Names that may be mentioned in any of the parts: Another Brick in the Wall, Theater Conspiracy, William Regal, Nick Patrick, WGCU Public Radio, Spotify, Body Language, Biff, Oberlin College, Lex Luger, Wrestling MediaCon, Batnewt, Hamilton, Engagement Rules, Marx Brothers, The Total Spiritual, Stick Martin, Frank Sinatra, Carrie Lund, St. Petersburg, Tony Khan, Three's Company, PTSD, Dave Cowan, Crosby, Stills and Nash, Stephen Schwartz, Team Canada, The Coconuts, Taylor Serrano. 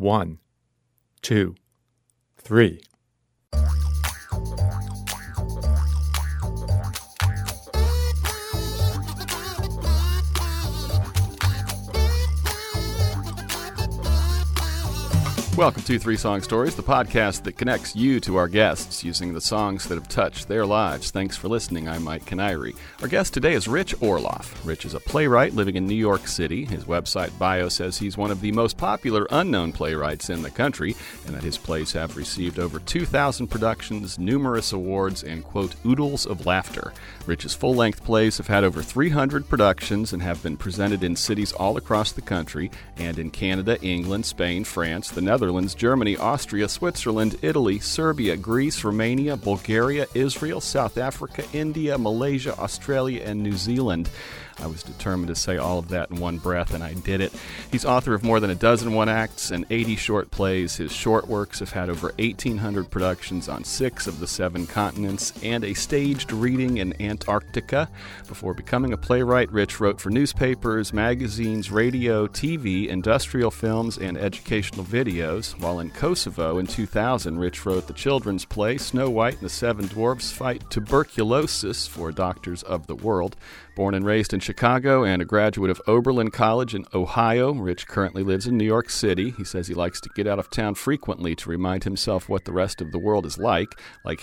1, 2, 3. Welcome to Three Song Stories, the podcast that connects you to our guests using the songs that have touched their lives. Thanks for listening. I'm Mike Connery. Our guest today is Rich Orloff. Rich is a playwright living in New York City. His website bio says he's one of the most popular unknown playwrights in the country and that his plays have received over 2,000 productions, numerous awards, and, quote, oodles of laughter. Rich's full-length plays have had over 300 productions and have been presented in cities all across the country and in Canada, England, Spain, France, the Netherlands, Germany, Austria, Switzerland, Italy, Serbia, Greece, Romania, Bulgaria, Israel, South Africa, India, Malaysia, Australia, and New Zealand. I was determined to say all of that in one breath, and I did it. He's author of more than a dozen one-acts and 80 short plays. His short works have had over 1,800 productions on 6 of the 7 continents and a staged reading in Antarctica. Before becoming a playwright, Rich wrote for newspapers, magazines, radio, TV, industrial films, and educational videos. While in Kosovo in 2000, Rich wrote the children's play Snow White and the Seven Dwarfs Fight Tuberculosis for Doctors of the World. Born and raised in Chicago and a graduate of Oberlin College in Ohio, Rich currently lives in New York City. He says he likes to get out of town frequently to remind himself what the rest of the world is like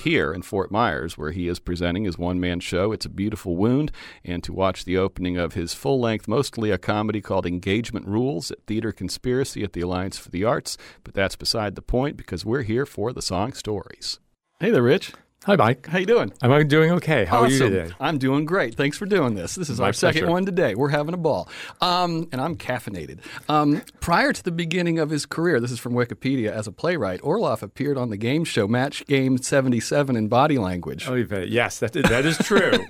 here in Fort Myers, where he is presenting his one-man show, It's a Beautiful Wound, and to watch the opening of his full-length, mostly a comedy called Engagement Rules at Theater Conspiracy at the Alliance for the Arts. But that's beside the point, because we're here for the Song Stories. Hey there, Rich. Hi, Mike. How you doing? I'm doing okay. How awesome. Are you today? I'm doing great. Thanks for doing this. This is our second one today. We're having a ball. And I'm caffeinated. Prior to the beginning of his career, this is from Wikipedia, as a playwright, Orloff appeared on the game show Match Game 77 in Body Language. Oh, yes, that is true.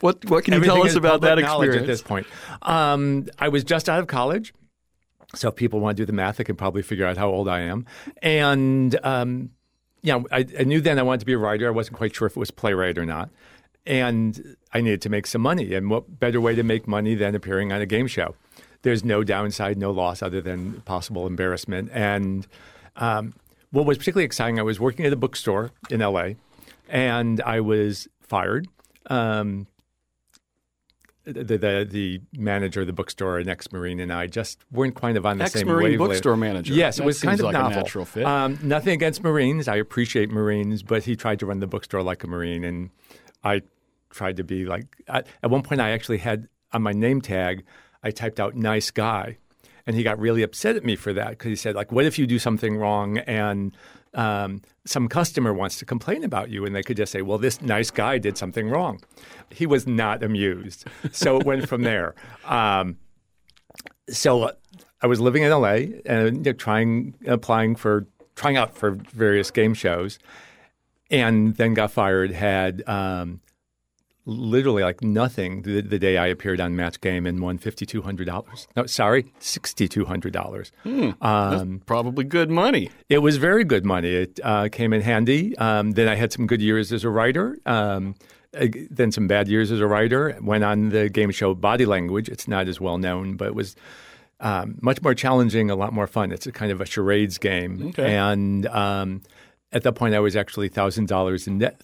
What can you tell us about that experience? At this point? I was just out of college, so if people want to do the math, they can probably figure out how old I am. And... yeah, I knew then I wanted to be a writer. I wasn't quite sure if it was playwright or not. And I needed to make some money. And what better way to make money than appearing on a game show? There's no downside, no loss other than possible embarrassment. And what was particularly exciting, I was working at a bookstore in L.A. and I was fired. The manager of the bookstore, an ex-Marine, and I just weren't kind of on the same wavelength. Ex-Marine bookstore manager. Yes, it was kind of novel. A natural fit. Nothing against Marines. I appreciate Marines, but he tried to run the bookstore like a Marine, and I tried to be like – at one point I actually had on my name tag, I typed out nice guy, and he got really upset at me for that because he said, like, what if you do something wrong and some customer wants to complain about you, and they could just say, well, this nice guy did something wrong. He was not amused. So it went from there. So I was living in L.A. and trying out for various game shows, and then got fired, had literally like nothing the day I appeared on Match Game and won $5,200. No, sorry, $6,200. That's probably good money. It was very good money. It came in handy. Then I had some good years as a writer, then some bad years as a writer. Went on the game show Body Language. It's not as well known, but it was much more challenging, a lot more fun. It's a kind of a charades game. Okay. And at that point, I was actually thousands of dollars in debt.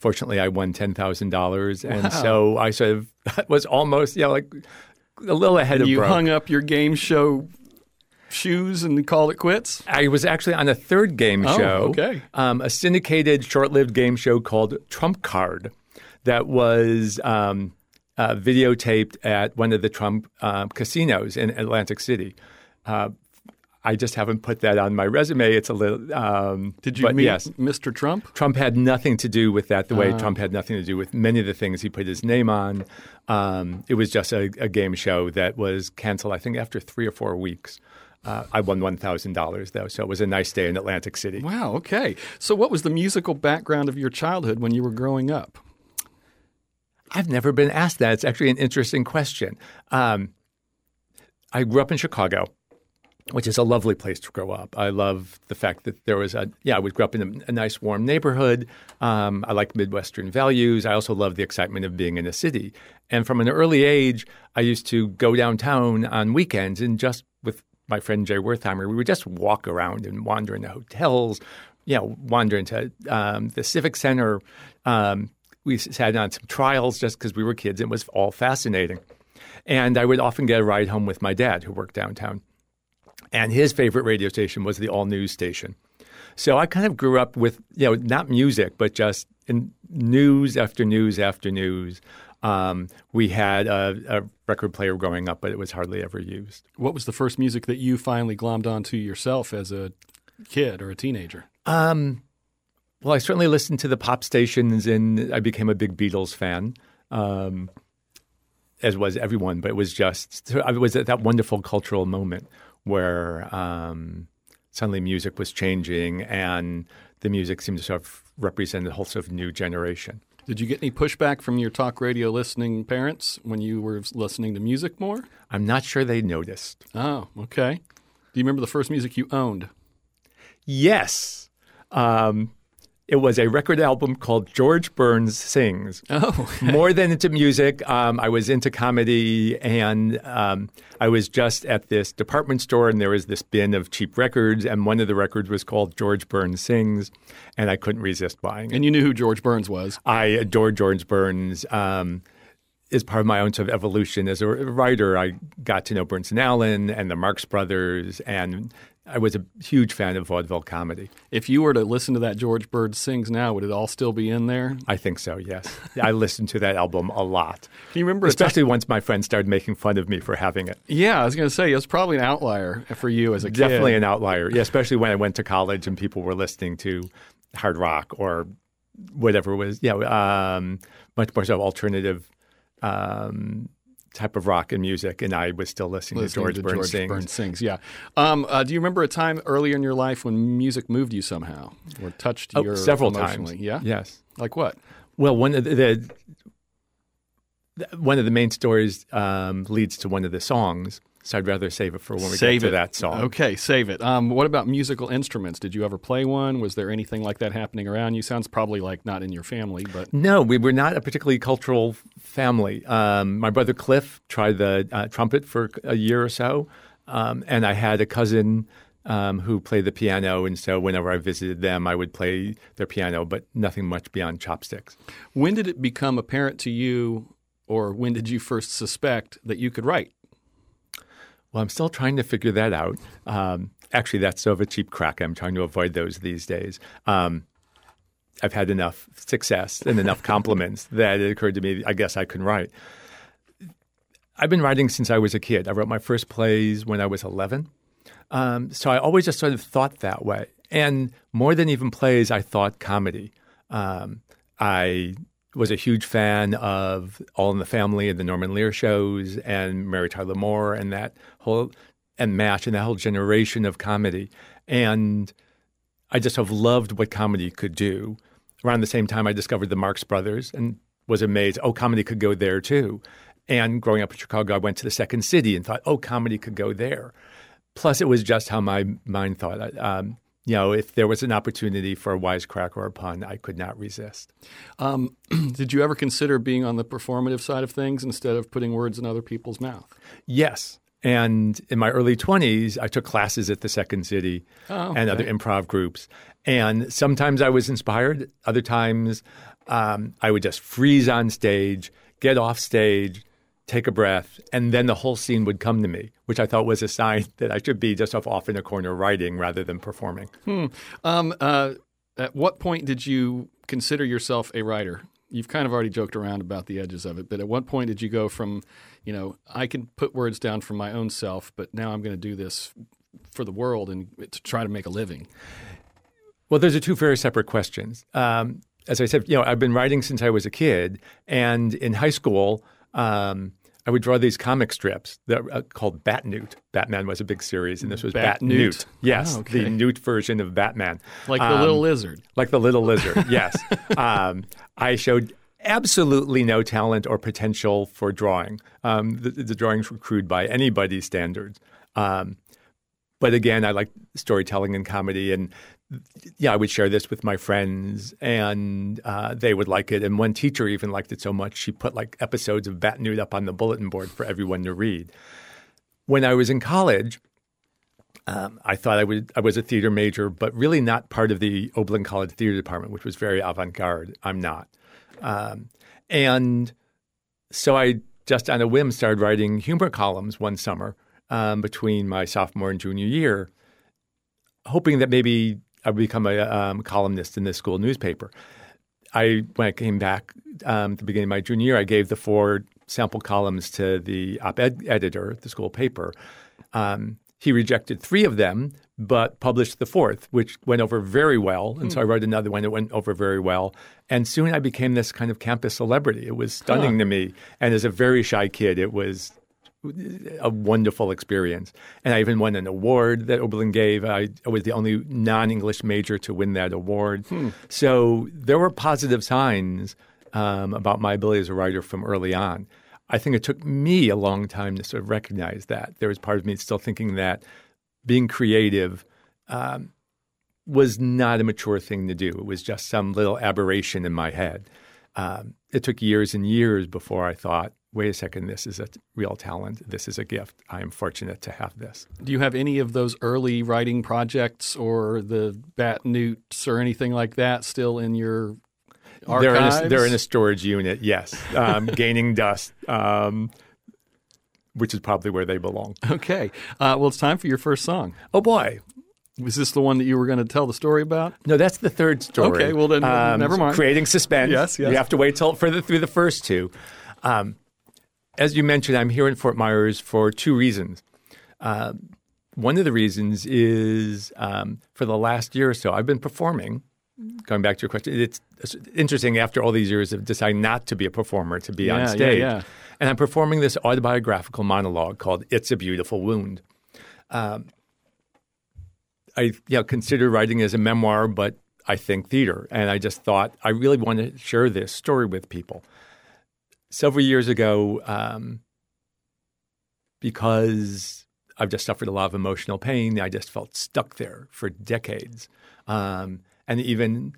Fortunately, I won $10,000, and so I sort of was almost, like a little ahead of broke. You hung up your game show shoes and called it quits? I was actually on a third game show, okay. A syndicated short-lived game show called Trump Card that was videotaped at one of the Trump casinos in Atlantic City. I just haven't put that on my resume. It's a little Did you meet Mr. Trump? Trump had nothing to do with that, the way Trump had nothing to do with many of the things he put his name on. It was just a game show that was canceled, I think, after 3 or 4 weeks. I won $1,000, though, so it was a nice day in Atlantic City. Wow, okay. So what was the musical background of your childhood when you were growing up? I've never been asked that. It's actually an interesting question. I grew up in Chicago, which is a lovely place to grow up. I love the fact that there was I grew up in a nice, warm neighborhood. I like Midwestern values. I also love the excitement of being in a city. And from an early age, I used to go downtown on weekends and just with my friend Jay Wertheimer, we would just walk around and wander into hotels, wander into the Civic Center. We sat on some trials just because we were kids. It was all fascinating. And I would often get a ride home with my dad, who worked downtown. And his favorite radio station was the All News station. So I kind of grew up with, not music, but just news after news after news. We had a record player growing up, but it was hardly ever used. What was the first music that you finally glommed onto yourself as a kid or a teenager? Well, I certainly listened to the pop stations, and I became a big Beatles fan, as was everyone. But it was at that wonderful cultural moment where suddenly music was changing, and the music seemed to sort of represent a whole sort of new generation. Did you get any pushback from your talk radio listening parents when you were listening to music more? I'm not sure they noticed. Oh, okay. Do you remember the first music you owned? Yes. It was a record album called George Burns Sings. Oh. Okay. More than into music, I was into comedy, and I was just at this department store, and there was this bin of cheap records, and one of the records was called George Burns Sings, and I couldn't resist buying it. And you knew who George Burns was. I adored George Burns. As part of my own sort of evolution as a writer, I got to know Burns and Allen and the Marx Brothers, and I was a huge fan of vaudeville comedy. If you were to listen to that George Burns Sings now, would it all still be in there? I think so, yes. I listened to that album a lot. Can you remember? Especially once my friends started making fun of me for having it. Yeah, I was going to say, it was probably an outlier for you as a kid. Definitely an outlier, yeah, especially when I went to college and people were listening to hard rock or whatever was, much more sort of alternative type of rock and music, and I was still listening to George Burns Sings. Yeah. Do you remember a time earlier in your life when music moved you somehow or touched you several times? Yeah. Yes. Like what? Well, one of the main stories leads to one of the songs, so I'd rather save it for when we get to that song. Okay, save it. What about musical instruments? Did you ever play one? Was there anything like that happening around you? Sounds probably like not in your family, but... No, we were not a particularly cultural family. My brother Cliff tried the trumpet for a year or so, and I had a cousin who played the piano, and so whenever I visited them, I would play their piano, but nothing much beyond chopsticks. When did it become apparent to you, or when did you first suspect that you could write? Well, I'm still trying to figure that out. Actually, that's sort of a cheap crack. I'm trying to avoid those these days. I've had enough success and enough compliments that it occurred to me, I guess I can write. I've been writing since I was a kid. I wrote my first plays when I was 11. So I always just sort of thought that way. And more than even plays, I thought comedy. I was a huge fan of All in the Family and the Norman Lear shows and Mary Tyler Moore and MASH and that whole generation of comedy. And I just have loved what comedy could do. Around the same time, I discovered the Marx Brothers and was amazed, comedy could go there too. And growing up in Chicago, I went to the Second City and thought, comedy could go there. Plus, it was just how my mind thought. If there was an opportunity for a wisecrack or a pun, I could not resist. Did you ever consider being on the performative side of things instead of putting words in other people's mouth? Yes. And in my early 20s, I took classes at the Second City and other improv groups. And sometimes I was inspired. Other times I would just freeze on stage, get off stage, take a breath, and then the whole scene would come to me, which I thought was a sign that I should be just off in a corner writing rather than performing. At what point did you consider yourself a writer? You've kind of already joked around about the edges of it, but at what point did you go from, I can put words down for my own self, but now I'm going to do this for the world and to try to make a living? Well, those are two very separate questions. As I said, I've been writing since I was a kid, and in high school I would draw these comic strips that called Batnewt. Batman was a big series, and this was Batnewt. Yes, The Newt version of Batman. Like the Little Lizard. Like the Little Lizard, yes. I showed absolutely no talent or potential for drawing. The drawings were crude by anybody's standards. But again, I liked storytelling and comedy, and I would share this with my friends, and they would like it. And one teacher even liked it so much, she put episodes of Batnewt up on the bulletin board for everyone to read. When I was in college, I thought I was a theater major, but really not part of the Oberlin College theater department, which was very avant-garde. I'm not. And so I just on a whim started writing humor columns one summer between my sophomore and junior year, hoping that maybe I would become a columnist in this school newspaper. When I came back at the beginning of my junior year, I gave the four sample columns to the op-ed editor at the school paper. He rejected three of them, but published the fourth, which went over very well. And so I wrote another one that went over very well. And soon I became this kind of campus celebrity. It was stunning to me. And as a very shy kid, it was a wonderful experience. And I even won an award that Oberlin gave. I was the only non-English major to win that award. So there were positive signs about my ability as a writer from early on. I think it took me a long time to sort of recognize that. There was part of me still thinking that being creative was not a mature thing to do. It was just some little aberration in my head. It took years and years before I thought, wait a second, this is a real talent. This is a gift. I am fortunate to have this. Do you have any of those early writing projects or the bat newts or anything like that still in your archives? They're in a storage unit, yes, gaining dust, which is probably where they belong. Okay. Well, it's time for your first song. Oh, boy. Was this the one that you were going to tell the story about? No, that's the third story. Okay, well, then never mind. Creating suspense. Yes. You have to wait till through the first two. As you mentioned, I'm here in Fort Myers for two reasons. One of the reasons is for the last year or so, I've been performing. Going back to your question, it's interesting after all these years of deciding not to be a performer, to be on stage. And I'm performing this autobiographical monologue called It's a Beautiful Wound. I considered writing it as a memoir, but I think theater. And I just thought I really want to share this story with people. Several years ago, because I've just suffered a lot of emotional pain, I just felt stuck there for decades. And even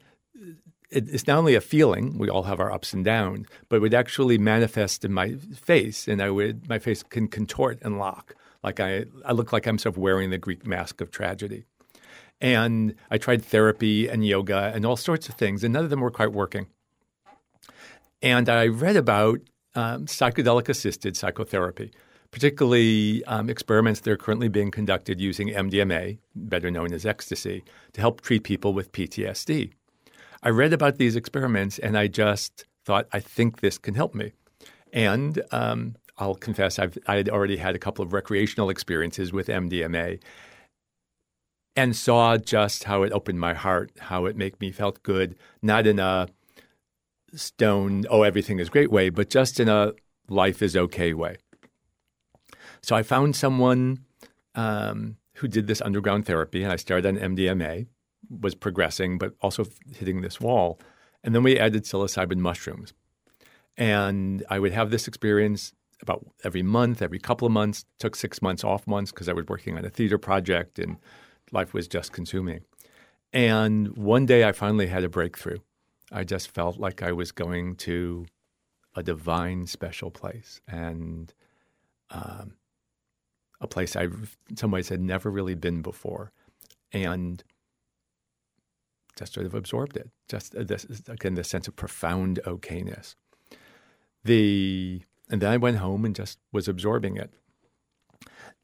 it's not only a feeling, we all have our ups and downs, but it would actually manifest in my face, and my face can contort and lock. Like I look like I'm sort of wearing the Greek mask of tragedy. And I tried therapy and yoga and all sorts of things, and none of them were quite working. And I read about psychedelic-assisted psychotherapy, particularly experiments that are currently being conducted using MDMA, better known as ecstasy, to help treat people with PTSD. I read about these experiments, and I just thought, I think this can help me. And I'll confess, I had already had a couple of recreational experiences with MDMA and saw just how it opened my heart, how it made me felt good, not in a stoned, oh, everything is great way, but just in a life is okay way. So I found someone who did this underground therapy, and I started on MDMA, was progressing, but also hitting this wall. And then we added psilocybin mushrooms. And I would have this experience about every month, every couple of months, took 6 months off once because I was working on a theater project and life was just consuming. And one day I finally had a breakthrough. I just felt like I was going to a divine special place. And a place I, in some ways, had never really been before, and just sort of absorbed it. Just this sense of profound okayness. And then I went home and just was absorbing it.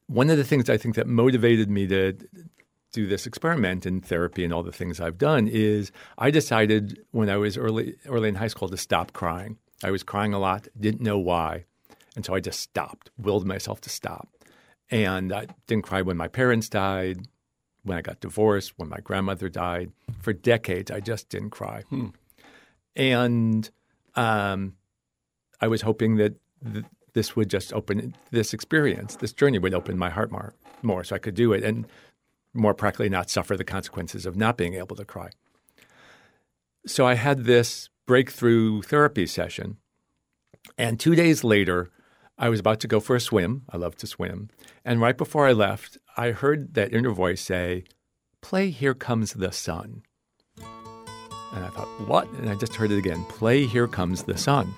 One of the things I think that motivated me to do this experiment in therapy and all the things I've done is I decided when I was early in high school to stop crying. I was crying a lot, didn't know why, and so I just stopped, willed myself to stop. And I didn't cry when my parents died, when I got divorced, when my grandmother died. For decades, I just didn't cry. And I was hoping that this would just open – this experience, this journey would open my heart more so I could do it and more practically not suffer the consequences of not being able to cry. So I had this breakthrough therapy session, and 2 days later – I was about to go for a swim. I love to swim. And right before I left, I heard that inner voice say, play Here Comes the Sun. And I thought, what? And I just heard it again, play Here Comes the Sun.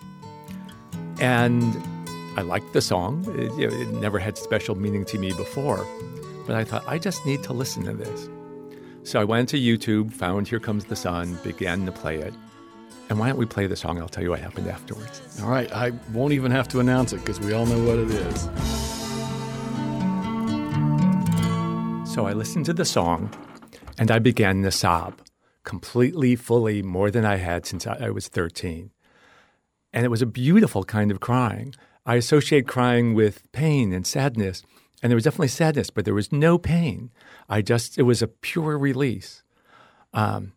And I liked the song. It never had special meaning to me before. But I thought, I just need to listen to this. So I went to YouTube, found Here Comes the Sun, began to play it. And why don't we play the song? I'll tell you what happened afterwards. All right. I won't even have to announce it because we all know what it is. So I listened to the song and I began to sob completely, fully, more than I had since I was 13. And it was a beautiful kind of crying. I associate crying with pain and sadness. And there was definitely sadness, but there was no pain. It was a pure release. The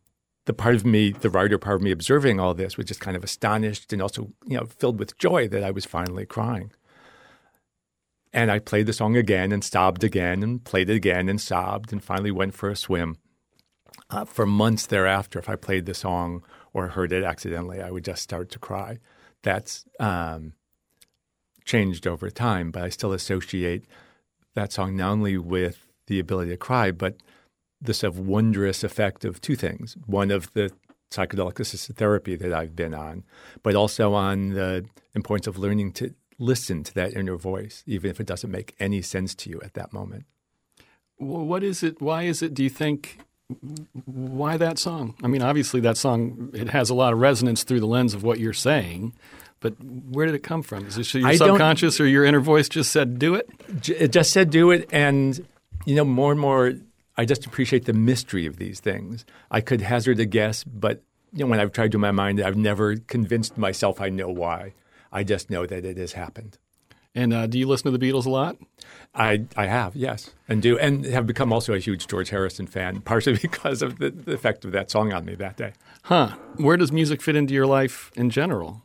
part of me, the writer part of me observing all this was just kind of astonished and also, filled with joy that I was finally crying. And I played the song again and sobbed again and played it again and sobbed and finally went for a swim. For months thereafter, if I played the song or heard it accidentally, I would just start to cry. That's changed over time, but I still associate that song not only with the ability to cry, but this wondrous effect of two things. One of the psychedelic-assisted therapy that I've been on, but also on the importance of learning to listen to that inner voice, even if it doesn't make any sense to you at that moment. What is it? Why is it, do you think, why that song? I mean, obviously that song, it has a lot of resonance through the lens of what you're saying. But where did it come from? Is it your subconscious or your inner voice just said, do it? It just said, do it. And, more and more, I just appreciate the mystery of these things. I could hazard a guess, but, when I've tried to in my mind, I've never convinced myself I know why. I just know that it has happened. And do you listen to the Beatles a lot? I have, yes, and do. And have become also a huge George Harrison fan, partially because of the effect of that song on me that day. Huh. Where does music fit into your life in general?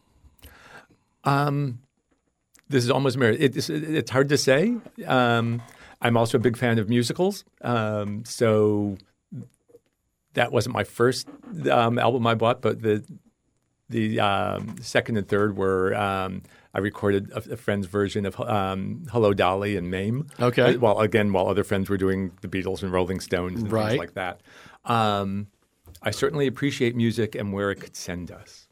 This is almost married. It's hard to say. I'm also a big fan of musicals. So that wasn't my first album I bought, but the second and third were I recorded a friend's version of Hello Dolly and Mame. Okay. While other friends were doing the Beatles and Rolling Stones and things like that. I certainly appreciate music and where it could send us.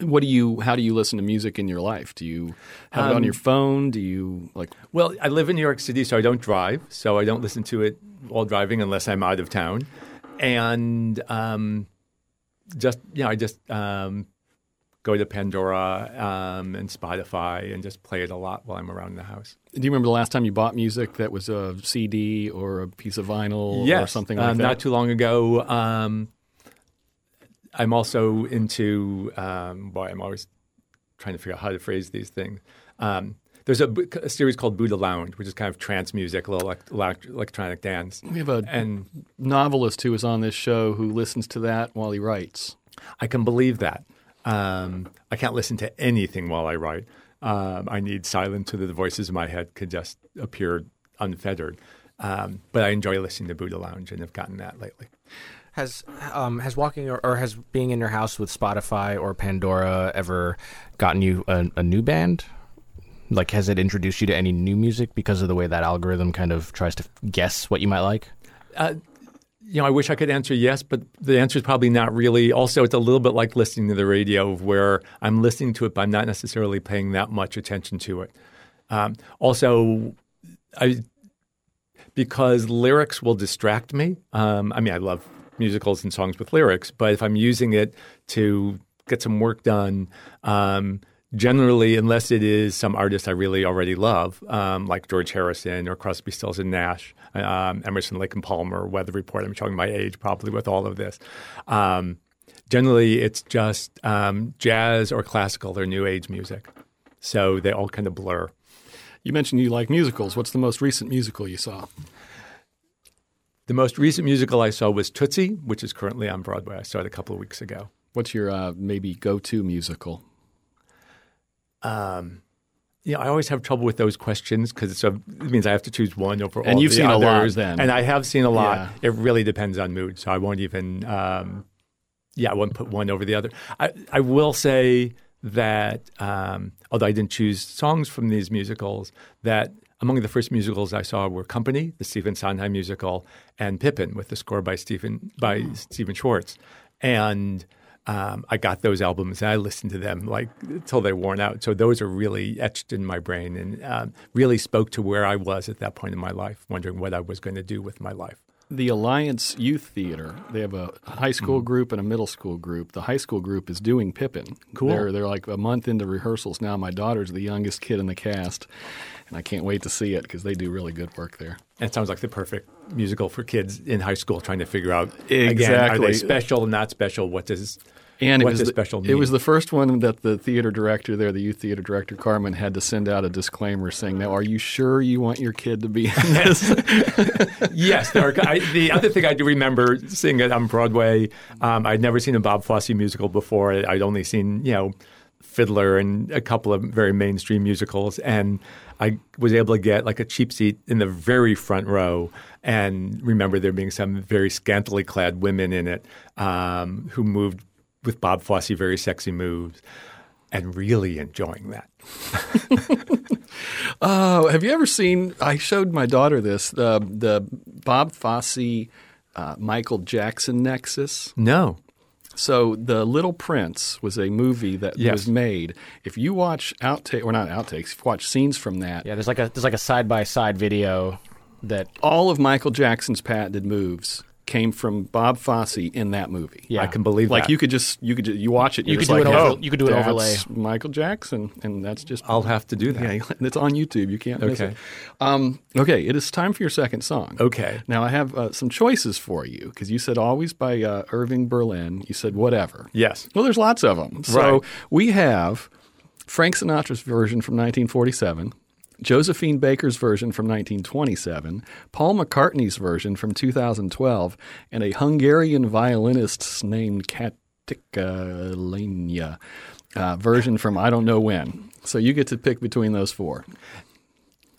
How do you listen to music in your life? Do you have it on your phone? Do you Well, I live in New York City, so I don't drive. So I don't listen to it while driving unless I'm out of town. And I just go to Pandora and Spotify and just play it a lot while I'm around the house. Do you remember the last time you bought music that was a CD or a piece of vinyl or something like that? Not too long ago. I'm also into I'm always trying to figure out how to phrase these things. There's a series called Buddha Lounge, which is kind of trance music, a little electronic dance. We have a novelist who is on this show who listens to that while he writes. I can believe that. I can't listen to anything while I write. I need silence so that the voices in my head can just appear unfettered. But I enjoy listening to Buddha Lounge and have gotten that lately. Has walking or has being in your house with Spotify or Pandora ever gotten you a new band? Like, has it introduced you to any new music because of the way that algorithm kind of tries to guess what you might like? I wish I could answer yes, but the answer is probably not really. Also, it's a little bit like listening to the radio where I'm listening to it, but I'm not necessarily paying that much attention to it. Because lyrics will distract me. I love musicals and songs with lyrics, but if I'm using it to get some work done, generally, unless it is some artist I really already love, like George Harrison or Crosby, Stills and Nash, Emerson, Lake and Palmer, Weather Report. I'm showing my age probably with all of this. Generally, it's just jazz or classical or new age music. So they all kind of blur. You mentioned you like musicals. What's the most recent musical you saw? The most recent musical I saw was Tootsie, which is currently on Broadway. I saw it a couple of weeks ago. What's your maybe go-to musical? I always have trouble with those questions because it means I have to choose one over all the others. And you've seen a lot then. And I have seen a lot. Yeah. It really depends on mood, so I won't even I won't put one over the other. I will say that although I didn't choose songs from these musicals, that among the first musicals I saw were Company, the Stephen Sondheim musical, and Pippin with the score by Stephen Schwartz. And I got those albums and I listened to them like until they worn out. So those are really etched in my brain and really spoke to where I was at that point in my life, wondering what I was going to do with my life. The Alliance Youth Theater, they have a high school group and a middle school group. The high school group is doing Pippin. Cool. They're like a month into rehearsals now. My daughter's the youngest kid in the cast, and I can't wait to see it because they do really good work there. And it sounds like the perfect musical for kids in high school trying to figure out, again, are they special, not special, what does special mean? It was the first one that the theater director there, the youth theater director, Carmen, had to send out a disclaimer saying, now, are you sure you want your kid to be in this? Yes. The other thing I do remember seeing it on Broadway, I'd never seen a Bob Fosse musical before. I'd only seen, Fiddler and a couple of very mainstream musicals, and I was able to get like a cheap seat in the very front row, and remember there being some very scantily clad women in it who moved with Bob Fosse very sexy moves and really enjoying that. Have you ever seen – I showed my daughter this, the Bob Fosse Michael Jackson nexus? No. So The Little Prince was a movie that was made. If you watch if you watch scenes from that. Yeah, there's like a side-by-side video that all of Michael Jackson's patented moves came from Bob Fosse in that movie. Yeah. I can believe that. Like you could just you watch it. You could do an overlay. Michael Jackson, and that's just. I'll have to do that. Yeah, it's on YouTube. You can't miss it. Okay, it is time for your second song. Okay. Now I have some choices for you because you said Always by Irving Berlin. You said Whatever. Yes. Well, there's lots of them. So we have Frank Sinatra's version from 1947. Josephine Baker's version from 1927, Paul McCartney's version from 2012, and a Hungarian violinist named Katika version from I don't know when. So you get to pick between those four.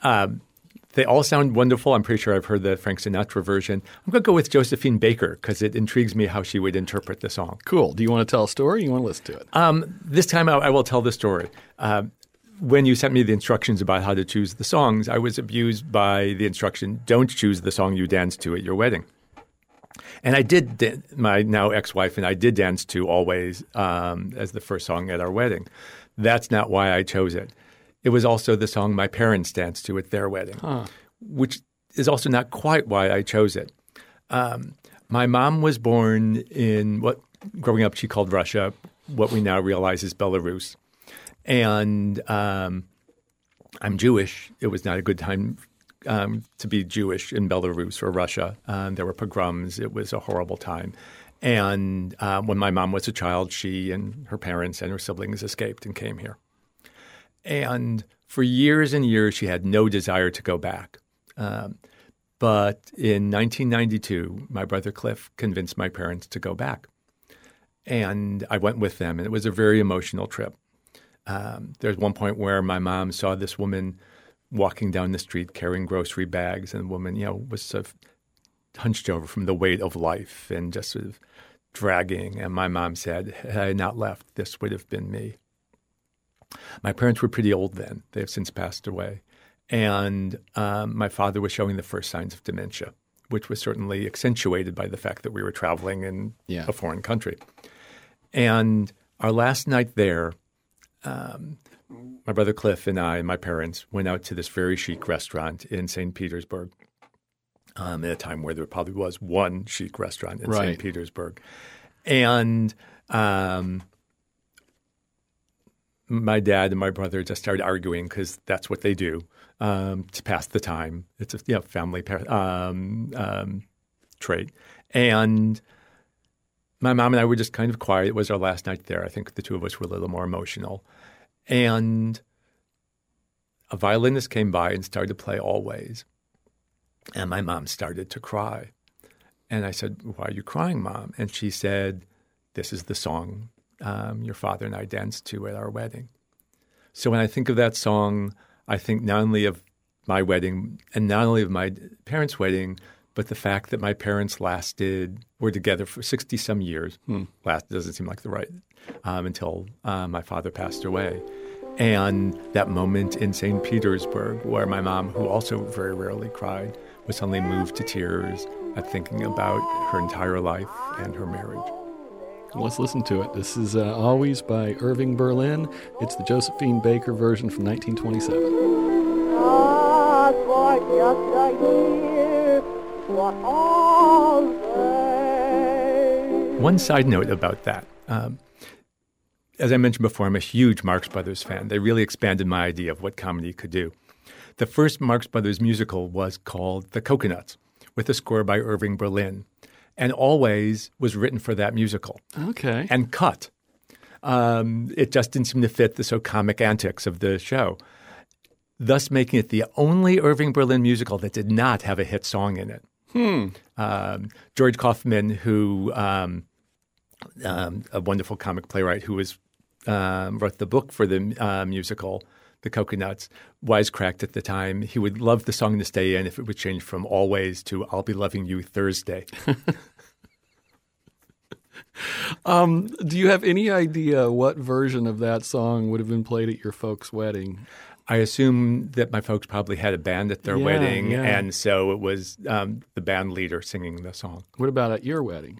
They all sound wonderful. I'm pretty sure I've heard the Frank Sinatra version. I'm going to go with Josephine Baker because it intrigues me how she would interpret the song. Cool. Do you want to tell a story or you want to listen to it? This time I will tell the story. When you sent me the instructions about how to choose the songs, I was abused by the instruction, don't choose the song you danced to at your wedding. And I did my now ex-wife and I did dance to Always as the first song at our wedding. That's not why I chose it. It was also the song my parents danced to at their wedding, which is also not quite why I chose it. My mom was born in what, growing up, she called Russia, what we now realize is Belarus. And I'm Jewish. It was not a good time to be Jewish in Belarus or Russia. There were pogroms. It was a horrible time. And when my mom was a child, she and her parents and her siblings escaped and came here. And for years and years, she had no desire to go back. But in 1992, my brother Cliff convinced my parents to go back. And I went with them, and it was a very emotional trip. There's one point where my mom saw this woman walking down the street carrying grocery bags, and the woman, was sort of hunched over from the weight of life and just sort of dragging. And my mom said, had I not left, this would have been me. My parents were pretty old then. They have since passed away. And my father was showing the first signs of dementia, which was certainly accentuated by the fact that we were traveling in a foreign country. And our last night there, my brother Cliff and I and my parents went out to this very chic restaurant in St. Petersburg at a time where there probably was one chic restaurant in St. Petersburg. And my dad and my brother just started arguing because that's what they do to pass the time. It's a family trait. And my mom and I were just kind of quiet. It was our last night there. I think the two of us were a little more emotional. And a violinist came by and started to play Always. And my mom started to cry. And I said, why are you crying, Mom? And she said, this is the song your father and I danced to at our wedding. So when I think of that song, I think not only of my wedding and not only of my parents' wedding, but the fact that my parents were together for 60-some years. Doesn't seem like the right, until my father passed away. And that moment in St. Petersburg where my mom, who also very rarely cried, was suddenly moved to tears at thinking about her entire life and her marriage. Let's listen to it. This is Always by Irving Berlin. It's the Josephine Baker version from 1927. For just a year, what all. One side note about that. As I mentioned before, I'm a huge Marx Brothers fan. They really expanded my idea of what comedy could do. The first Marx Brothers musical was called The Coconuts, with a score by Irving Berlin. And Always was written for that musical. Okay. And cut. It just didn't seem to fit the so comic antics of the show, thus making it the only Irving Berlin musical that did not have a hit song in it. George Kaufman, who a wonderful comic playwright who was wrote the book for the musical, The Coconuts, wisecracked at the time. He would love the song to stay in if it would change from Always to I'll Be Loving You Thursday. Do you have any idea what version of that song would have been played at your folks' wedding? I assume that my folks probably had a band at their wedding, and so it was the band leader singing the song. What about at your wedding?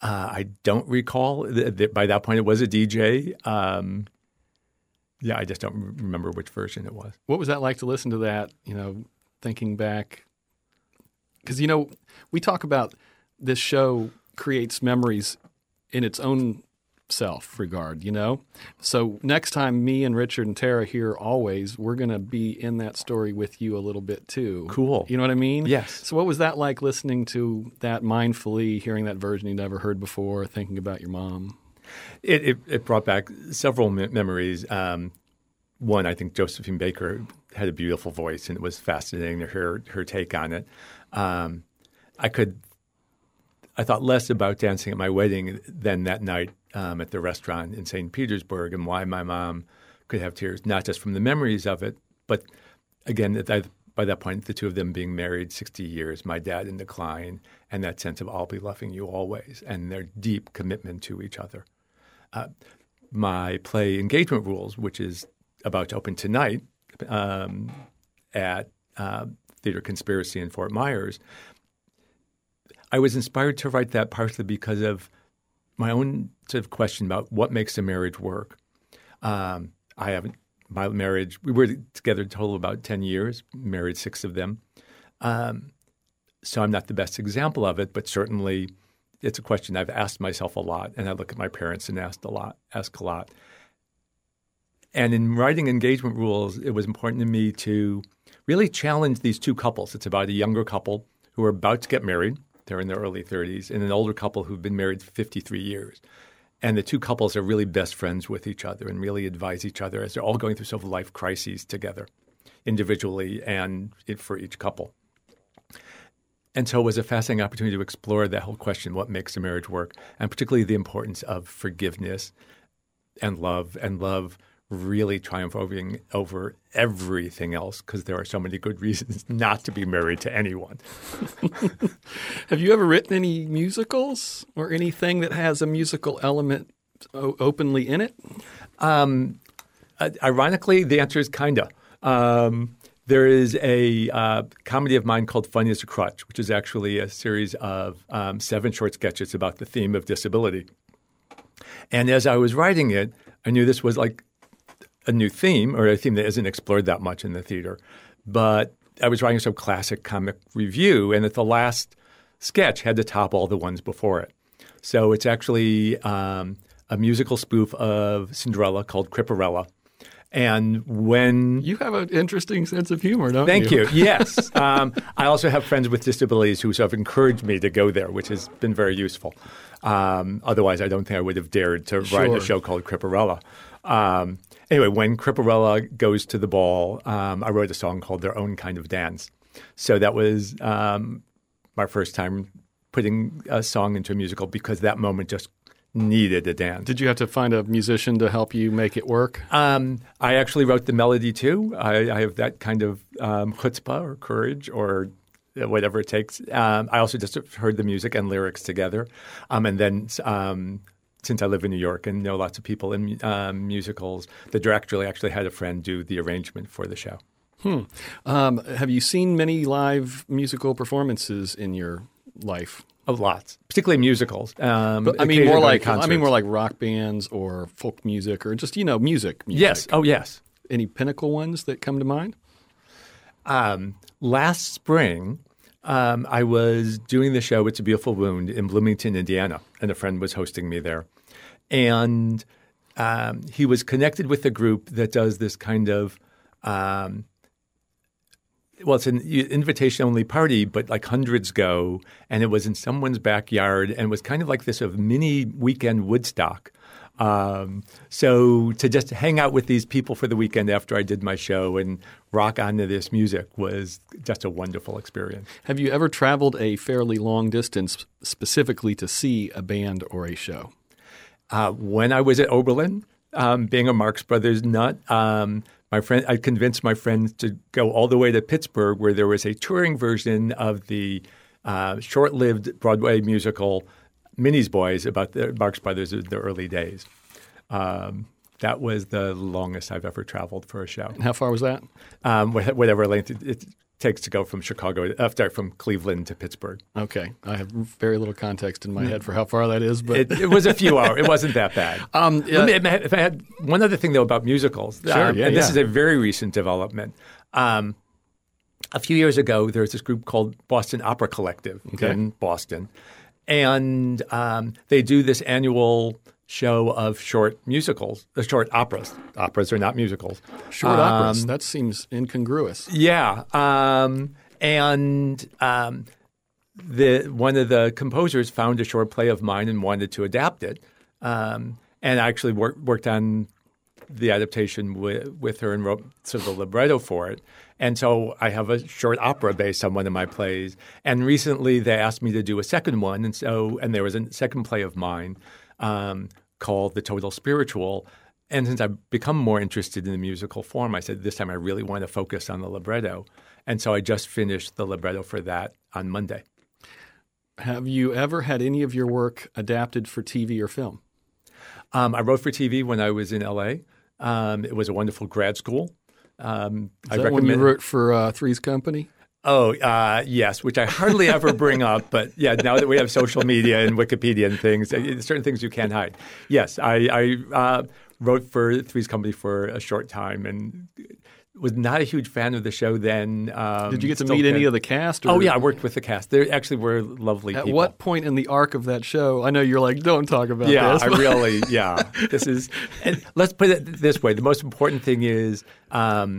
I don't recall. By that point, it was a DJ. I just don't remember which version it was. What was that like to listen to that, thinking back? Because, we talk about this show creates memories in its own self-regard, So next time me and Richard and Tara hear Always, we're going to be in that story with you a little bit too. Cool. You know what I mean? Yes. So what was that like listening to that mindfully, hearing that version you'd never heard before, thinking about your mom? It brought back several memories. One, I think Josephine Baker had a beautiful voice, and it was fascinating to hear her take on it. I thought less about dancing at my wedding than that night at the restaurant in St. Petersburg, and why my mom could have tears, not just from the memories of it, but again, by that point, the two of them being married 60 years, my dad in decline, and that sense of I'll be loving you always, and their deep commitment to each other. My play Engagement Rules, which is about to open tonight at Theater Conspiracy in Fort Myers, I was inspired to write that partially because of my own sort of question about what makes a marriage work. My marriage, we were together a total of about 10 years, married 6 of them. So I'm not the best example of it, but certainly it's a question I've asked myself a lot, and I look at my parents and ask a lot. And in writing Engagement Rules, it was important to me to really challenge these two couples. It's about a younger couple who are about to get married. They're in their early 30s, and an older couple who've been married 53 years. And the two couples are really best friends with each other and really advise each other as they're all going through sort of life crises together, individually and for each couple. And so it was a fascinating opportunity to explore that whole question, what makes a marriage work, and particularly the importance of forgiveness and love really triumphing over everything else, because there are so many good reasons not to be married to anyone. Have you ever written any musicals or anything that has a musical element openly in it? Ironically, the answer is kinda. There is a comedy of mine called Funny as a Crutch, which is actually a series of 7 short sketches about the theme of disability. And as I was writing it, I knew this was like a new theme, or a theme that isn't explored that much in the theater. But I was writing some classic comic review, and at the last sketch had to top all the ones before it. So it's actually a musical spoof of Cinderella called Cripperella. And when— You have an interesting sense of humor, don't you? Thank you. Yes. I also have friends with disabilities who sort of encouraged me to go there, which has been very useful. Otherwise, I don't think I would have dared to write a show called Cripperella. Anyway, when Cripperella goes to the ball, I wrote a song called Their Own Kind of Dance. So that was my first time putting a song into a musical, because that moment just needed a dance. Did you have to find a musician to help you make it work? I actually wrote the melody too. I have that kind of chutzpah or courage or whatever it takes. I also just heard the music and lyrics together. And then since I live in New York and know lots of people in musicals, the director actually had a friend do the arrangement for the show. Have you seen many live musical performances in your life? Of lots, particularly musicals. I mean, more like rock bands or folk music or just music. Yes. Oh, yes. Any pinnacle ones that come to mind? Last spring, I was doing the show "It's a Beautiful Wound" in Bloomington, Indiana, and a friend was hosting me there, and he was connected with a group that does this kind of. Well, it's an invitation-only party, but like hundreds go, and it was in someone's backyard, and it was kind of like this sort of mini weekend Woodstock. So to just hang out with these people for the weekend after I did my show and rock onto this music was just a wonderful experience. Have you ever traveled a fairly long distance specifically to see a band or a show? When I was at Oberlin, being a Marx Brothers nut, I convinced my friends to go all the way to Pittsburgh, where there was a touring version of the short-lived Broadway musical Minnie's Boys about the Marx Brothers in their early days. That was the longest I've ever traveled for a show. And how far was that? Whatever length it takes to go from from Cleveland to Pittsburgh. Okay. I have very little context in my head for how far that is. But it was a few hours. It wasn't that bad. If I had one other thing, though, about musicals. This is a very recent development. A few years ago, there was this group called Boston Opera Collective in Boston. And they do this annual show of short musicals, short operas. Operas are not musicals. Short operas. That seems incongruous. Yeah. One of the composers found a short play of mine and wanted to adapt it. And I actually worked on the adaptation with her and wrote sort of the libretto for it. And so I have a short opera based on one of my plays. And recently they asked me to do a second one. And there was a second play of mine called The Total Spiritual. And since I've become more interested in the musical form, I said, this time I really want to focus on the libretto. And so I just finished the libretto for that on Monday. Have you ever had any of your work adapted for TV or film? I wrote for TV when I was in L.A. It was a wonderful grad school. When you wrote for Three's Company? Oh, yes, which I hardly ever bring up. But, yeah, now that we have social media and Wikipedia and things, certain things you can't hide. Yes, I wrote for Three's Company for a short time and was not a huge fan of the show then. Did you get to meet any of the cast? Oh, yeah, I worked with the cast. They actually were lovely people. At what point in the arc of that show? I know you're like, don't talk about this. Yeah, I really, This is – and let's put it this way. The most important thing is I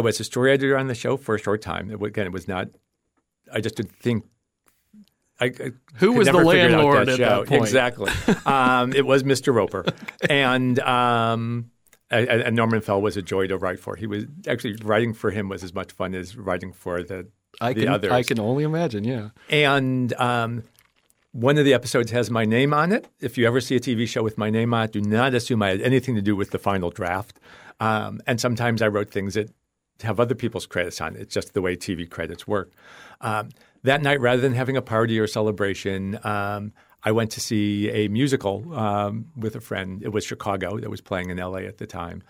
was a story editor on the show for a short time. Again, it was not – I just didn't think – Who was the landlord at that point? Exactly. It was Mr. Roper. And And Norman Fell was a joy to write for. He was actually writing for him was as much fun as writing for the others. I can only imagine, yeah. And one of the episodes has my name on it. If you ever see a TV show with my name on it, do not assume I had anything to do with the final draft. And sometimes I wrote things that have other people's credits on it. It's just the way TV credits work. That night, rather than having a party or celebration, I went to see a musical with a friend. It was Chicago that was playing in L.A. at the time.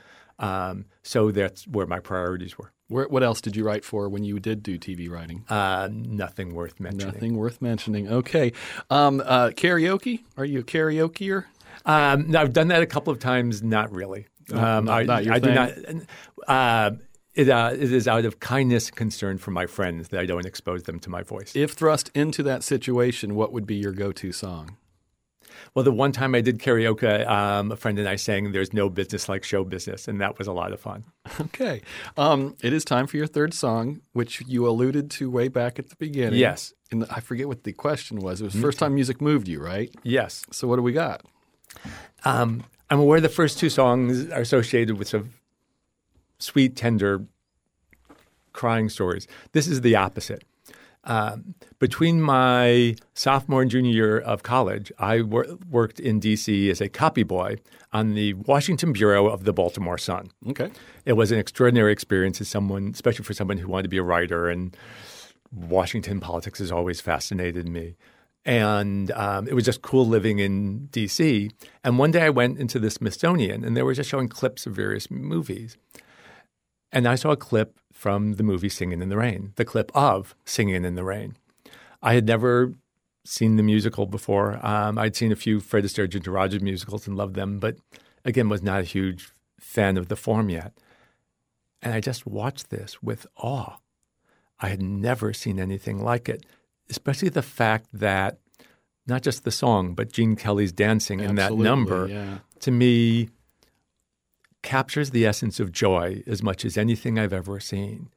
So that's where my priorities were. What else did you write for when you did do TV writing? Nothing worth mentioning. Okay. Karaoke? Are you a karaokeer? No, I've done that a couple of times. Not really. Not your thing. It is out of kindness and concern for my friends that I don't expose them to my voice. If thrust into that situation, what would be your go-to song? Well, the one time I did karaoke, a friend and I sang There's No Business Like Show Business, and that was a lot of fun. Okay. It is time for your third song, which you alluded to way back at the beginning. Yes. And I forget what the question was. It was the first time music moved you, right? Yes. So what do we got? I'm aware the first two songs are associated with some sweet, tender, crying stories. This is the opposite. Between my sophomore and junior year of college, I worked in D.C. as a copy boy on the Washington Bureau of the Baltimore Sun. Okay. It was an extraordinary experience as someone, especially for someone who wanted to be a writer, and Washington politics has always fascinated me. And it was just cool living in D.C. And one day I went into the Smithsonian, and they were just showing clips of various movies. And I saw a clip from the movie Singing in the Rain, the clip of Singing in the Rain. I had never seen the musical before. I'd seen a few Fred Astaire, Ginger Rogers musicals and loved them, but again, was not a huge fan of the form yet. And I just watched this with awe. I had never seen anything like it, especially the fact that not just the song, but Gene Kelly's dancing in that number, to me, captures the essence of joy as much as anything I've ever seen.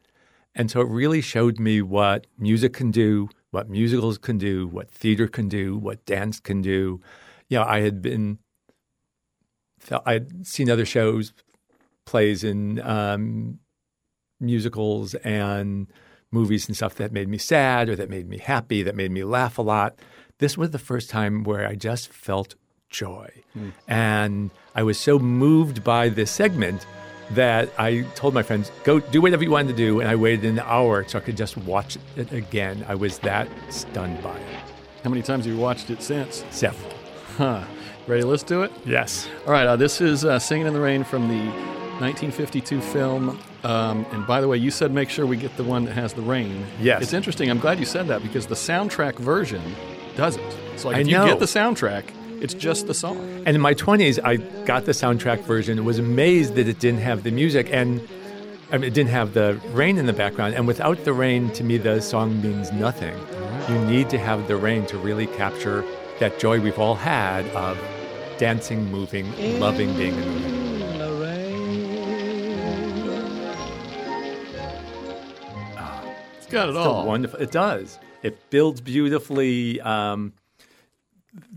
And so it really showed me what music can do, what musicals can do, what theater can do, what dance can do. You know, I'd seen other shows, plays and musicals and movies and stuff that made me sad or that made me happy, that made me laugh a lot. This was the first time where I just felt joy. Mm. And I was so moved by this segment that I told my friends, go do whatever you wanted to do. And I waited an hour so I could just watch it again. I was that stunned by it. How many times have you watched it since? Several. Huh. Ready, let's do it? Yes. All right. This is Singing in the Rain from the 1952 film. And by the way, you said make sure we get the one that has the rain. Yes. It's interesting. I'm glad you said that because the soundtrack version doesn't. It's like if you get the soundtrack, it's just the song. And in my 20s, I got the soundtrack version and was amazed that it didn't have the music and it didn't have the rain in the background. And without the rain, to me, the song means nothing. Right. You need to have the rain to really capture that joy we've all had of dancing, moving, loving being in the rain. Got it all. Still wonderful. It does. It builds beautifully.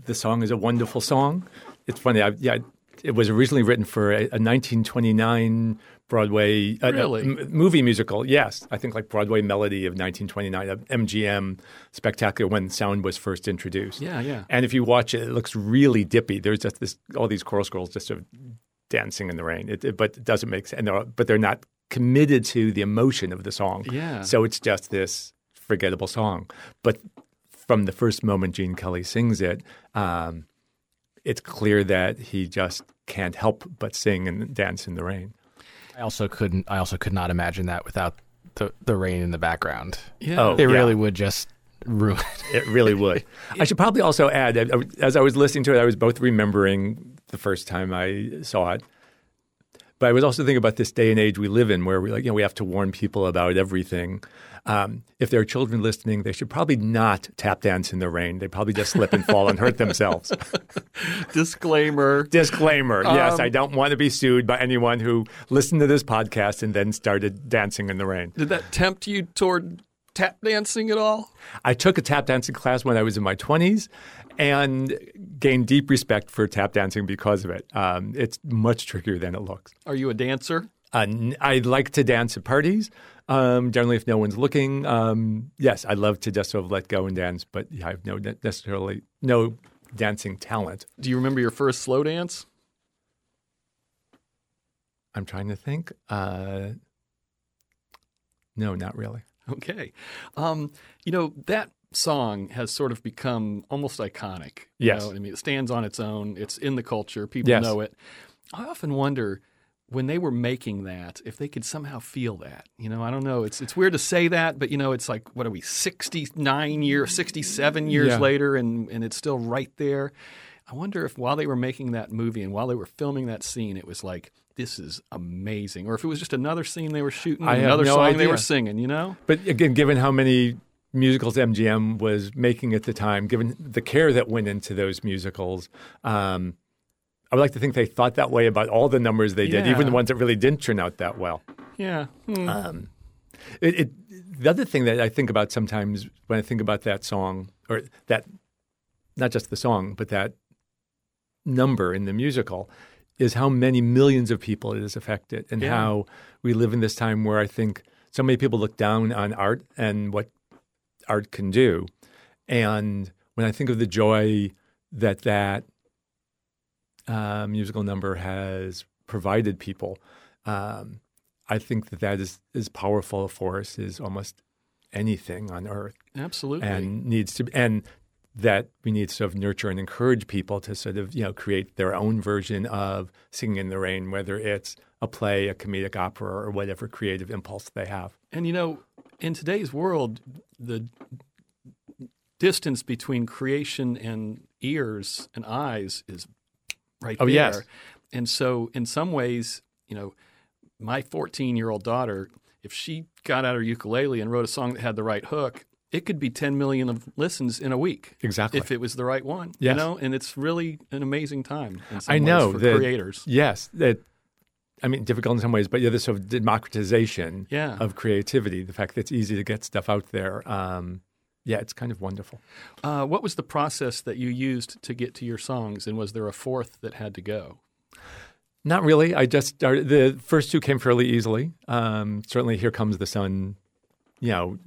The song is a wonderful song. It's funny. It was originally written for a 1929 Broadway movie musical. Yes, I think like Broadway Melody of 1929, a MGM spectacular when sound was first introduced. Yeah, yeah. And if you watch it, it looks really dippy. There's just all these choral girls just sort of dancing in the rain. But it doesn't make sense. But they're not committed to the emotion of the song. Yeah. So it's just this forgettable song. But from the first moment Gene Kelly sings it, it's clear that he just can't help but sing and dance in the rain. I also could not imagine that without the rain in the background. Yeah. Oh, it really would just ruin it. It really would. I should probably also add, as I was listening to it, I was both remembering the first time I saw it, but I was also thinking about this day and age we live in where we have to warn people about everything. If there are children listening, they should probably not tap dance in the rain. They probably just slip and fall and hurt themselves. Disclaimer. Yes, I don't want to be sued by anyone who listened to this podcast and then started dancing in the rain. Did that tempt you toward tap dancing at all? I took a tap dancing class when I was in my 20s and gained deep respect for tap dancing because of it. It's much trickier than it looks. Are you a dancer? I like to dance at parties, generally if no one's looking. Yes, I love to just sort of let go and dance, but I have no dancing talent. Do you remember your first slow dance? I'm trying to think. No, not really. Okay. That song has sort of become almost iconic. Yes. You know? I mean, it stands on its own. It's in the culture. People know it. I often wonder when they were making that, if they could somehow feel that. You know, I don't know. It's weird to say that, but, you know, it's like, what are we, 67 years later, and it's still right there. I wonder if while they were making that movie and while they were filming that scene, it was like, this is amazing. Or if it was just another scene they were shooting, another song they were singing, you know? But again, given how many musicals MGM was making at the time, given the care that went into those musicals, I would like to think they thought that way about all the numbers they did, even the ones that really didn't turn out that well. Yeah. Hmm. The other thing that I think about sometimes when I think about that song, or that, not just the song, but that number in the musical, is how many millions of people it has affected and how we live in this time where I think so many people look down on art and what art can do. And when I think of the joy that that musical number has provided people, I think that is as powerful a force as almost anything on earth. Absolutely. And needs to be. And that we need to sort of nurture and encourage people to sort of, create their own version of Singing in the Rain, whether it's a play, a comedic opera, or whatever creative impulse they have. And, in today's world, the distance between creation and ears and eyes is right there. Yes. And so in some ways, you know, my 14-year-old daughter, if she got out her ukulele and wrote a song that had the right hook, it could be 10 million of listens in a week. Exactly. If it was the right one. Yes. You know, and it's really an amazing time in some ways for creators. Yes. That, I mean, difficult in some ways, but yeah, this sort of democratization of creativity, the fact that it's easy to get stuff out there. Yeah, it's kind of wonderful. What was the process that you used to get to your songs, and was there a fourth that had to go? Not really. I just started. The first two came fairly easily. Certainly, Here Comes the Sun, you know,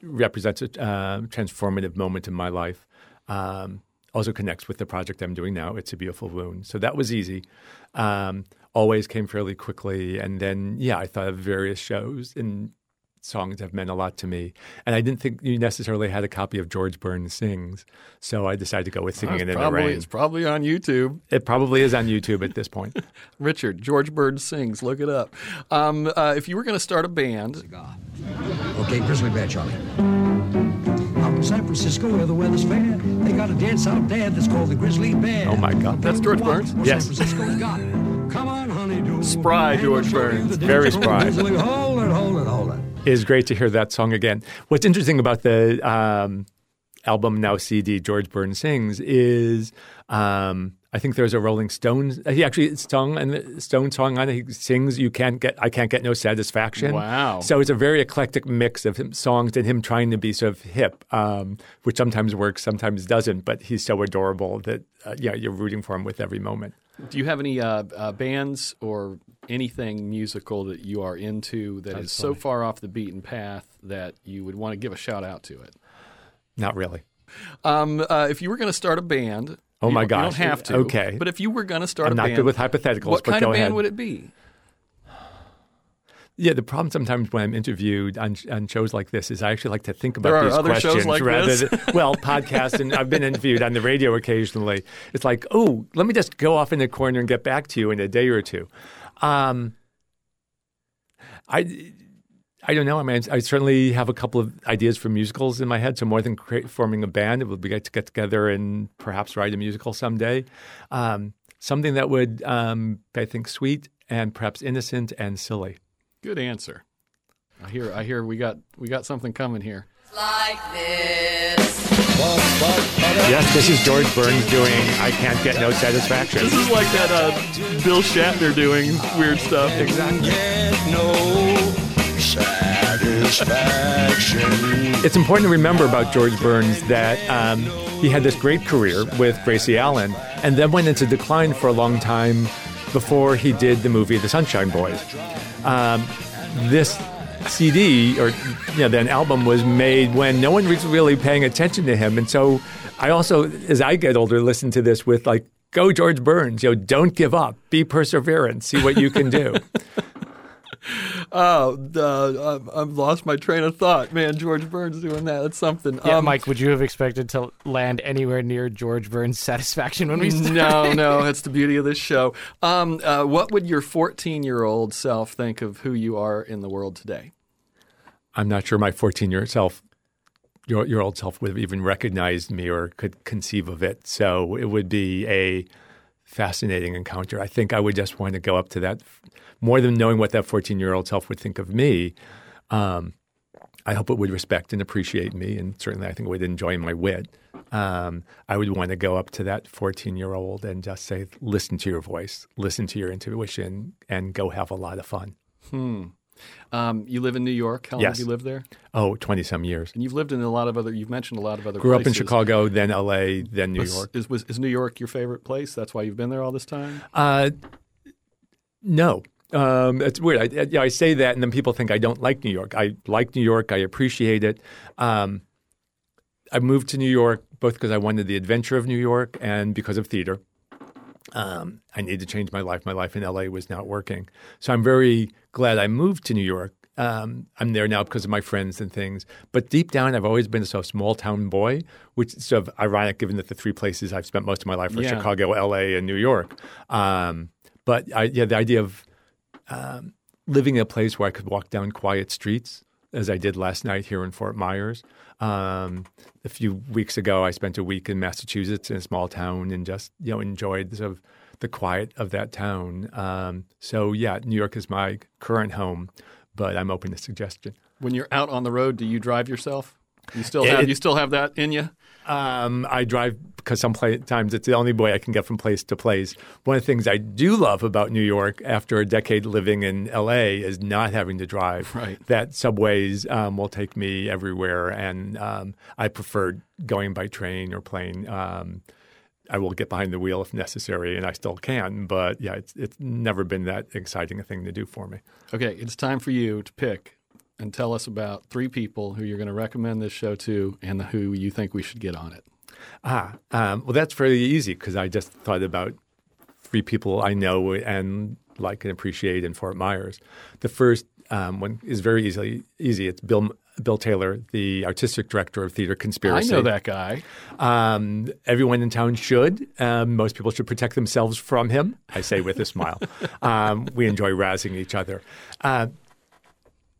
represents a transformative moment in my life. Also connects with the project I'm doing now, It's a Beautiful Wound. So that was easy. Always came fairly quickly. And then, yeah, I thought of various shows and songs that have meant a lot to me. And I didn't think you necessarily had a copy of George Burns Sings. So I decided to go with Singing in the Rain. It's probably on YouTube. It probably is on YouTube at this point. Richard, George Burns Sings. Look it up. If you were going to start a band. Cigar. Okay, Grizzly Bear Charlie. San Francisco, where the weather's fair, they got a dance out there that's called the Grizzly Bear. Oh, my God. That's George Burns? Yes. San Francisco's got. Come on, honey-do. Spry, George Burns. Very spry. Hold it, hold it, hold it. It is great to hear that song again. What's interesting about the album, now CD, George Burns Sings, is I think there's a Rolling Stones. He actually sung a Stones song on it. He sings I Can't Get No Satisfaction. Wow. So it's a very eclectic mix of songs and him trying to be sort of hip, which sometimes works, sometimes doesn't. But he's so adorable that, you're rooting for him with every moment. Do you have any bands or anything musical that you are into that is so far off the beaten path that you would want to give a shout out to it? Not really. If you were going to start a band... Oh, my gosh. You don't have to. Okay. But if you were going to start a band... I'm not good with hypotheticals, but go ahead. What kind of band would it be? Yeah, the problem sometimes when I'm interviewed on shows like this is I actually like to think about these questions rather than... Well, podcasts, and I've been interviewed on the radio occasionally. It's like, oh, let me just go off in the corner and get back to you in a day or two. I don't know. I mean, I certainly have a couple of ideas for musicals in my head. So more than forming a band, it would be great to get together and perhaps write a musical someday. Something that would, I think, sweet and perhaps innocent and silly. Good answer. I hear. We got something coming here. Like this. Yes, this is George Burns doing I Can't Get No Satisfaction. This is like that Bill Shatner doing weird stuff. Exactly. It's important to remember about George Burns that he had this great career with Gracie Allen and then went into decline for a long time before he did the movie The Sunshine Boys. This CD or then album was made when no one was really paying attention to him. And so I also, as I get older, listen to this with like, go George Burns, don't give up, be perseverant, see what you can do. I've lost my train of thought. Man, George Burns doing that. That's something. Yeah, Mike, would you have expected to land anywhere near George Burns' Satisfaction when we started? No. That's the beauty of this show. What would your 14-year-old self think of who you are in the world today? I'm not sure my 14-year-old self, your old self would have even recognized me or could conceive of it. So it would be a fascinating encounter. I think I would just want to go up to that. More than knowing what that 14-year-old self would think of me, I hope it would respect and appreciate me, and certainly I think it would enjoy my wit. I would want to go up to that 14-year-old and just say, listen to your voice, listen to your intuition, and go have a lot of fun. You live in New York. How long have you lived there? Oh, 20-some years. And you've lived in you've mentioned a lot of other places. Grew up in Chicago, then L.A., then New York. Is New York your favorite place? That's why you've been there all this time? No. It's weird. I say that, and then people think I don't like New York. I like New York. I appreciate it. I moved to New York both because I wanted the adventure of New York and because of theater. I needed to change my life. My life in L.A. was not working. So I'm very glad I moved to New York. I'm there now because of my friends and things. But deep down, I've always been a sort of small-town boy, which is sort of ironic given that the three places I've spent most of my life are Chicago, L.A., and New York. But the idea of living in a place where I could walk down quiet streets as I did last night here in Fort Myers. A few weeks ago, I spent a week in Massachusetts in a small town and just, you know, enjoyed sort of the quiet of that town. So yeah, New York is my current home, but I'm open to suggestion. When you're out on the road, do you drive yourself? You still have that in you? I drive because sometimes it's the only way I can get from place to place. One of the things I do love about New York after a decade living in L.A. is not having to drive. Right. That subways will take me everywhere, and I prefer going by train or plane. I will get behind the wheel if necessary, and I still can. But, yeah, it's never been that exciting a thing to do for me. Okay, it's time for you to pick and tell us about three people who you're going to recommend this show to and who you think we should get on it. Well, that's very easy because I just thought about three people I know and like and appreciate in Fort Myers. The first one is very easy. It's Bill Taylor, the artistic director of Theater Conspiracy. I know that guy. Everyone in town should. Most people should protect themselves from him, I say with a smile. We enjoy razzing each other.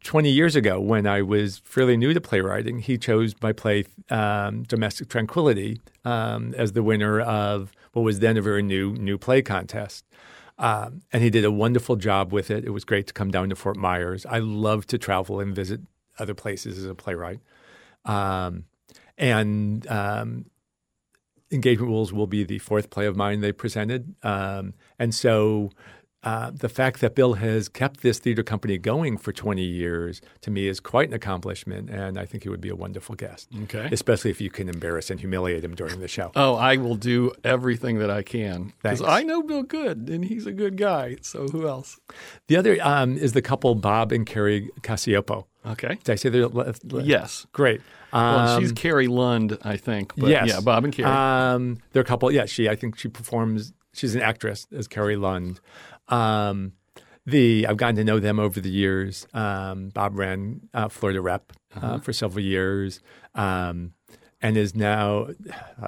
20 years ago, when I was fairly new to playwriting, he chose my play Domestic Tranquility as the winner of what was then a very new play contest. And he did a wonderful job with it. It was great to come down to Fort Myers. I love to travel and visit other places as a playwright. Engagement Rules will be the fourth play of mine they presented. The fact that Bill has kept this theater company going for 20 years, to me, is quite an accomplishment, and I think he would be a wonderful guest. Okay. Especially if you can embarrass and humiliate him during the show. Oh, I will do everything that I can. Because I know Bill good, and he's a good guy. So who else? The other is the couple Bob and Carrie Cacioppo. Okay. Did I say their Yes. Great. Well, she's Carrie Lund, I think. But yes. Yeah, Bob and Carrie. They're a couple. Yeah, I think she performs. She's an actress as Carrie Lund. I've gotten to know them over the years. Bob ran Florida Rep for several years and is now –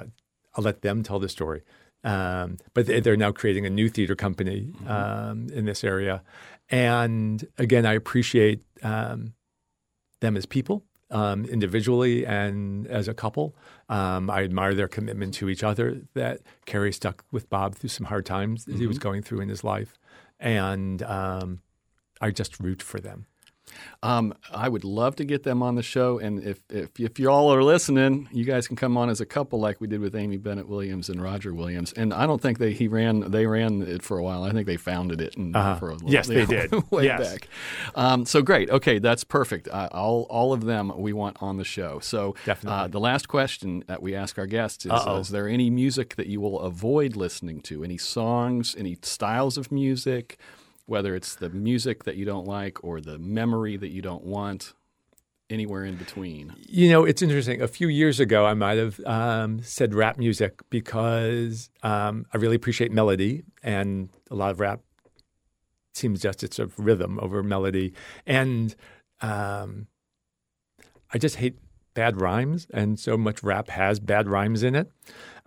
I'll let them tell the story. But they're now creating a new theater company in this area. And, again, I appreciate them as people. Individually and as a couple. I admire their commitment to each other, that Carrie stuck with Bob through some hard times that he was going through in his life. And I just root for them. I would love to get them on the show. And if you all are listening, you guys can come on as a couple like we did with Amy Bennett Williams and Roger Williams. And I don't think they ran it for a while. I think they founded it for a little while. Yes, they did. Way back. So great. Okay, that's perfect. All of them we want on the show. So the last question that we ask our guests is there any music that you will avoid listening to? Any songs, any styles of music? Whether it's the music that you don't like or the memory that you don't want, anywhere in between. You know, it's interesting. A few years ago, I might have said rap music because I really appreciate melody, and a lot of rap seems just it's a rhythm over melody. And I just hate bad rhymes, and so much rap has bad rhymes in it.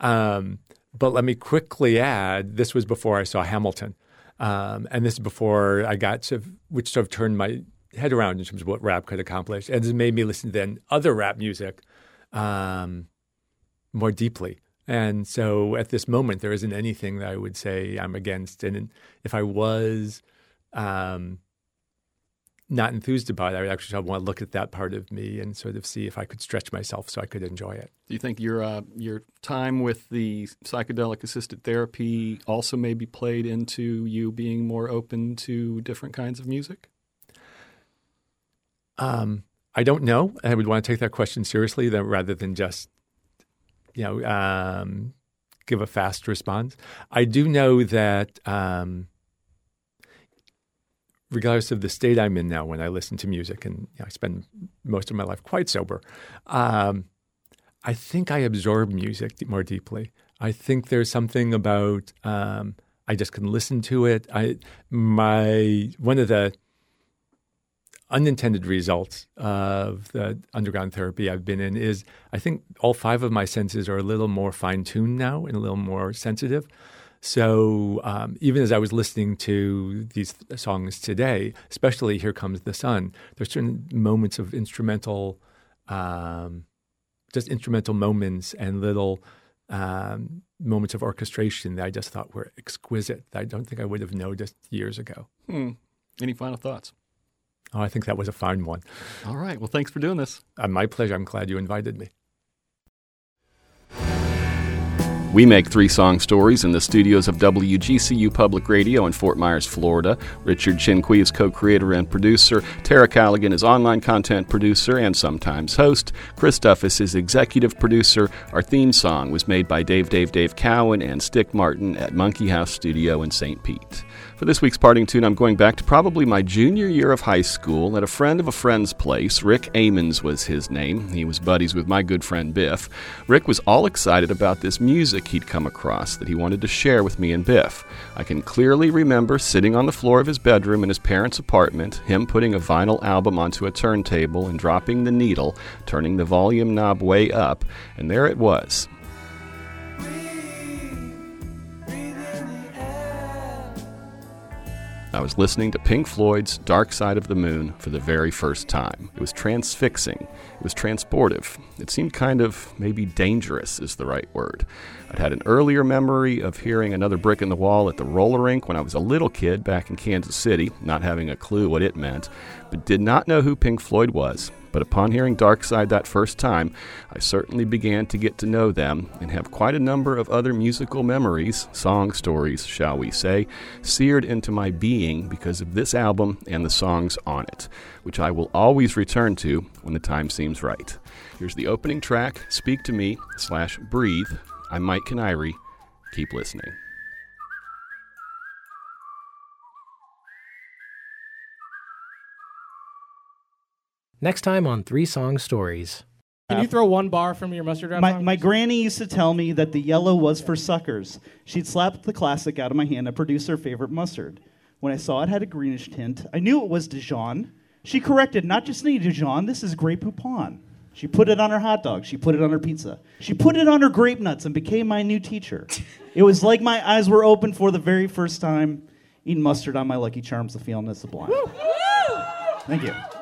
But let me quickly add, this was before I saw Hamilton. And this is before I got which sort of turned my head around in terms of what rap could accomplish. And this made me listen to then other rap music more deeply. And so at this moment, there isn't anything that I would say I'm against. And if I was not enthused about it, I would actually want to look at that part of me and sort of see if I could stretch myself so I could enjoy it. Do you think your time with the psychedelic-assisted therapy also maybe played into you being more open to different kinds of music? I don't know. I would want to take that question seriously rather than just, you know, give a fast response. I do know that regardless of the state I'm in now when I listen to music, and you know, I spend most of my life quite sober, I think I absorb music more deeply. I think there's something about I just can listen to it. One of the unintended results of the underground therapy I've been in is I think all five of my senses are a little more fine-tuned now and a little more sensitive. So even as I was listening to these songs today, especially Here Comes the Sun, there's certain moments of instrumental, just instrumental moments and little moments of orchestration that I just thought were exquisite, that I don't think I would have noticed years ago. Any final thoughts? Oh, I think that was a fine one. All right. Well, thanks for doing this. My pleasure. I'm glad you invited me. We make Three Song Stories in the studios of WGCU Public Radio in Fort Myers, Florida. Richard Chinqui is co-creator and producer. Tara Colligan is online content producer and sometimes host. Chris Duffus is executive producer. Our theme song was made by Dave Cowan and Stick Martin at Monkey House Studio in St. Pete. For this week's parting tune, I'm going back to probably my junior year of high school at a friend of a friend's place. Rick Amons was his name. He was buddies with my good friend Biff. Rick was all excited about this music he'd come across that he wanted to share with me and Biff. I can clearly remember sitting on the floor of his bedroom in his parents' apartment, him putting a vinyl album onto a turntable and dropping the needle, turning the volume knob way up, and there it was. I was listening to Pink Floyd's Dark Side of the Moon for the very first time. It was transfixing. It was transportive. It seemed kind of maybe dangerous is the right word. I'd had an earlier memory of hearing Another Brick in the Wall at the roller rink when I was a little kid back in Kansas City, not having a clue what it meant, but did not know who Pink Floyd was. But upon hearing Dark Side that first time, I certainly began to get to know them and have quite a number of other musical memories, song stories, shall we say, seared into my being because of this album and the songs on it, which I will always return to when the time seems right. Here's the opening track, Speak to Me / Breathe. I'm Mike Connery. Keep listening. Next time on Three Song Stories. Can you throw one bar from your Mustard Round song? My granny used to tell me that the yellow was for suckers. She'd slapped the classic out of my hand and produced her favorite mustard. When I saw it had a greenish tint, I knew it was Dijon. She corrected, not just any Dijon, this is Grey Poupon. She put it on her hot dog. She put it on her pizza. She put it on her grape nuts and became my new teacher. It was like my eyes were open for the very first time, eating mustard on my Lucky Charms, the feeling is sublime. Thank you.